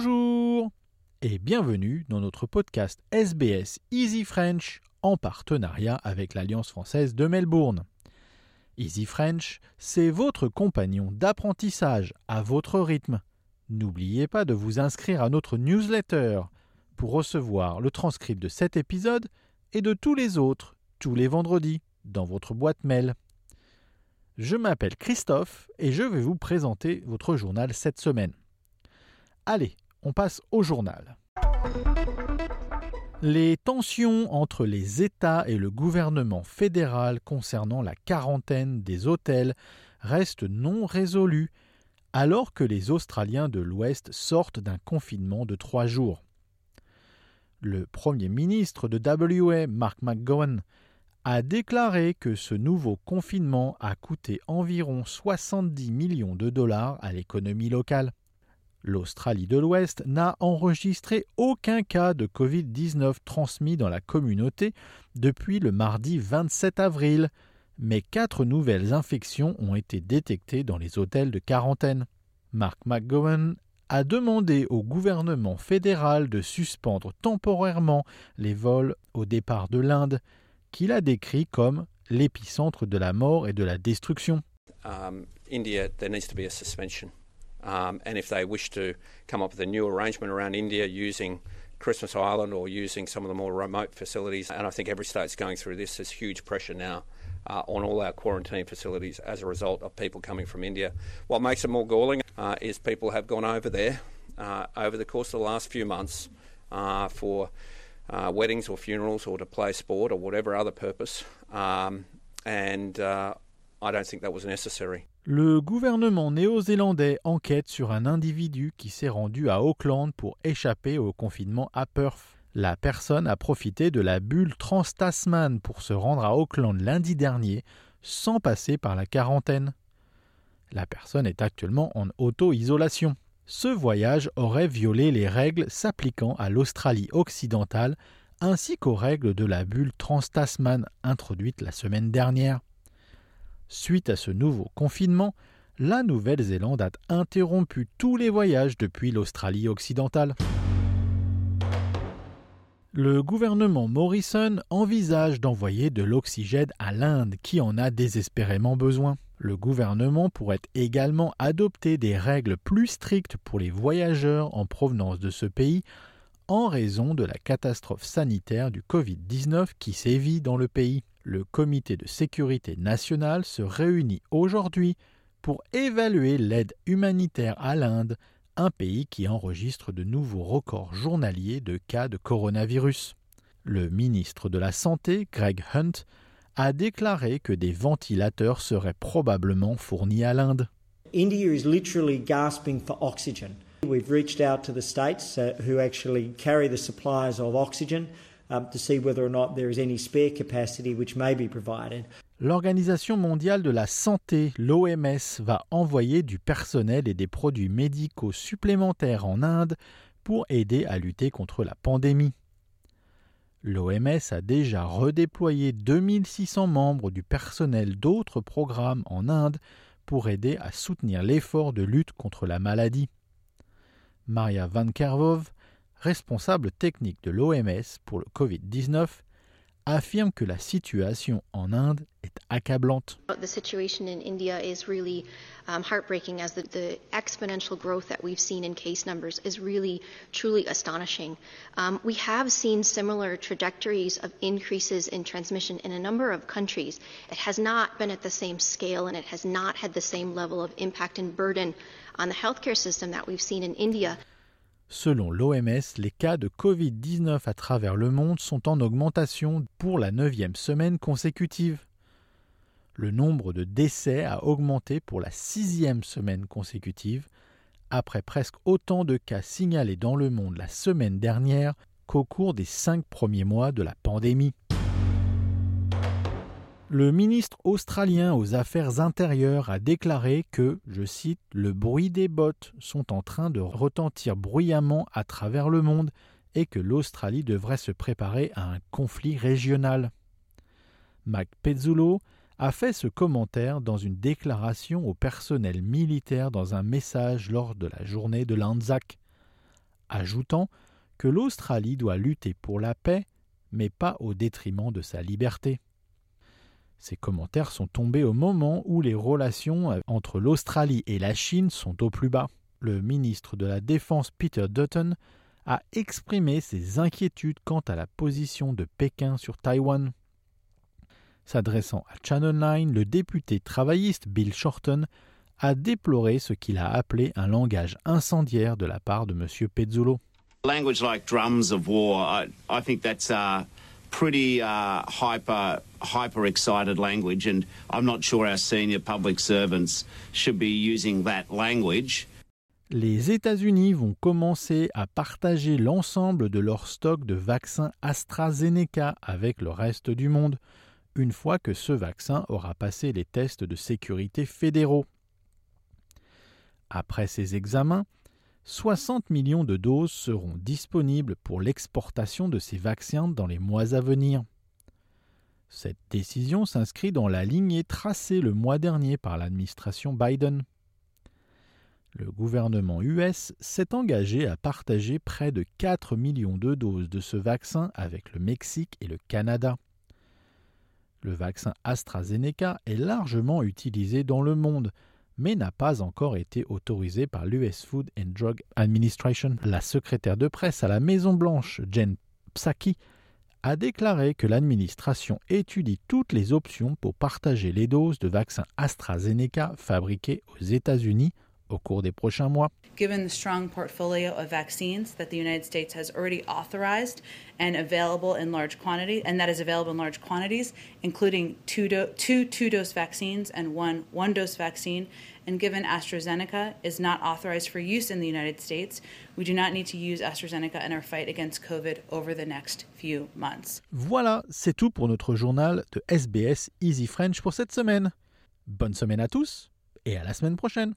Bonjour et bienvenue dans notre podcast SBS Easy French en partenariat avec l'Alliance française de Melbourne. Easy French, c'est votre compagnon d'apprentissage à votre rythme. N'oubliez pas de vous inscrire à notre newsletter pour recevoir le transcript de cet épisode et de tous les autres tous les vendredis dans votre boîte mail. Je m'appelle Christophe et je vais vous présenter votre journal cette semaine. Allez, on passe au journal. Les tensions entre les États et le gouvernement fédéral concernant la quarantaine des hôtels restent non résolues, alors que les Australiens de l'Ouest sortent d'un confinement de 3 jours. Le Premier ministre de WA, Mark McGowan, a déclaré que ce nouveau confinement a coûté environ 70 millions de dollars à l'économie locale. L'Australie de l'Ouest n'a enregistré aucun cas de Covid-19 transmis dans la communauté depuis le mardi 27 avril, mais 4 nouvelles infections ont été détectées dans les hôtels de quarantaine. Mark McGowan a demandé au gouvernement fédéral de suspendre temporairement les vols au départ de l'Inde, qu'il a décrit comme l'épicentre de la mort et de la destruction. India, there needs to be a suspension. And if they wish to come up with a new arrangement around India using Christmas Island or using some of the more remote facilities, and I think every state's going through this, there's huge pressure now on all our quarantine facilities as a result of people coming from India. What makes it more galling is people have gone over there over the course of the last few months for weddings or funerals or to play sport or whatever other purpose, and I don't think that was necessary. Le gouvernement néo-zélandais enquête sur un individu qui s'est rendu à Auckland pour échapper au confinement à Perth. La personne a profité de la bulle Trans-Tasman pour se rendre à Auckland lundi dernier sans passer par la quarantaine. La personne est actuellement en auto-isolation. Ce voyage aurait violé les règles s'appliquant à l'Australie occidentale ainsi qu'aux règles de la bulle Trans-Tasman introduite la semaine dernière. Suite à ce nouveau confinement, la Nouvelle-Zélande a interrompu tous les voyages depuis l'Australie occidentale. Le gouvernement Morrison envisage d'envoyer de l'oxygène à l'Inde qui en a désespérément besoin. Le gouvernement pourrait également adopter des règles plus strictes pour les voyageurs en provenance de ce pays en raison de la catastrophe sanitaire du Covid-19 qui sévit dans le pays. Le comité de sécurité nationale se réunit aujourd'hui pour évaluer l'aide humanitaire à l'Inde, un pays qui enregistre de nouveaux records journaliers de cas de coronavirus. Le ministre de la Santé, Greg Hunt, a déclaré que des ventilateurs seraient probablement fournis à l'Inde. India is literally gasping for oxygen. We've reached out to the states who actually carry the supplies of oxygen. To see whether or not there is any spare capacity which may be provided. L'Organisation mondiale de la santé, l'OMS, va envoyer du personnel et des produits médicaux supplémentaires en Inde pour aider à lutter contre la pandémie. L'OMS a déjà redéployé 2600 membres du personnel d'autres programmes en Inde pour aider à soutenir l'effort de lutte contre la maladie. Maria Van Kerkhove, responsable technique de l'OMS pour le Covid-19, affirme que la situation en Inde est accablante. The situation in India is really heartbreaking as the exponential growth that we've seen in case numbers is really truly astonishing. We have seen similar trajectories of increases in transmission in a number of countries. It has not been at the same scale and it has not had the same level of impact and burden on the healthcare system that we've seen in India. Selon l'OMS, les cas de Covid-19 à travers le monde sont en augmentation pour la 9e semaine consécutive. Le nombre de décès a augmenté pour la 6e semaine consécutive, après presque autant de cas signalés dans le monde la semaine dernière qu'au cours des 5 premiers mois de la pandémie. Le ministre australien aux Affaires intérieures a déclaré que, je cite, « le bruit des bottes sont en train de retentir bruyamment à travers le monde et que l'Australie devrait se préparer à un conflit régional ». Mac Pezzullo a fait ce commentaire dans une déclaration au personnel militaire dans un message lors de la journée de l'Anzac. ajoutant que l'Australie doit lutter pour la paix, mais pas au détriment de sa liberté. Ces commentaires sont tombés au moment où les relations entre l'Australie et la Chine sont au plus bas. Le ministre de la Défense Peter Dutton a exprimé ses inquiétudes quant à la position de Pékin sur Taïwan. S'adressant à Channel 9, le député travailliste Bill Shorten a déploré ce qu'il a appelé un langage incendiaire de la part de M. Pezzullo. Language like drums of war, I think that's pretty hyper-excited language, and I'm not sure our senior public servants should be using that language. Les États-Unis vont commencer à partager l'ensemble de leur stock de vaccins AstraZeneca avec le reste du monde, une fois que ce vaccin aura passé les tests de sécurité fédéraux. Après ces examens, 60 millions de doses seront disponibles pour l'exportation de ces vaccins dans les mois à venir. Cette décision s'inscrit dans la lignée tracée le mois dernier par l'administration Biden. Le gouvernement US s'est engagé à partager près de 4 millions de doses de ce vaccin avec le Mexique et le Canada. Le vaccin AstraZeneca est largement utilisé dans le monde, mais n'a pas encore été autorisé par l'US Food and Drug Administration. La secrétaire de presse à la Maison-Blanche, Jen Psaki, a déclaré que l'administration étudie toutes les options pour partager les doses de vaccins AstraZeneca fabriqués aux États-Unis au cours des prochains mois. Given the strong portfolio of vaccines that the United States has already authorized and available in large quantity, and that is available in large quantities, including two two-dose vaccines and one dose vaccine, and given AstraZeneca is not authorized for use in the United States, we do not need to use AstraZeneca in our fight against COVID over the next few months. Voilà, c'est tout pour notre journal de SBS Easy French pour cette semaine. Bonne semaine à tous et à la semaine prochaine.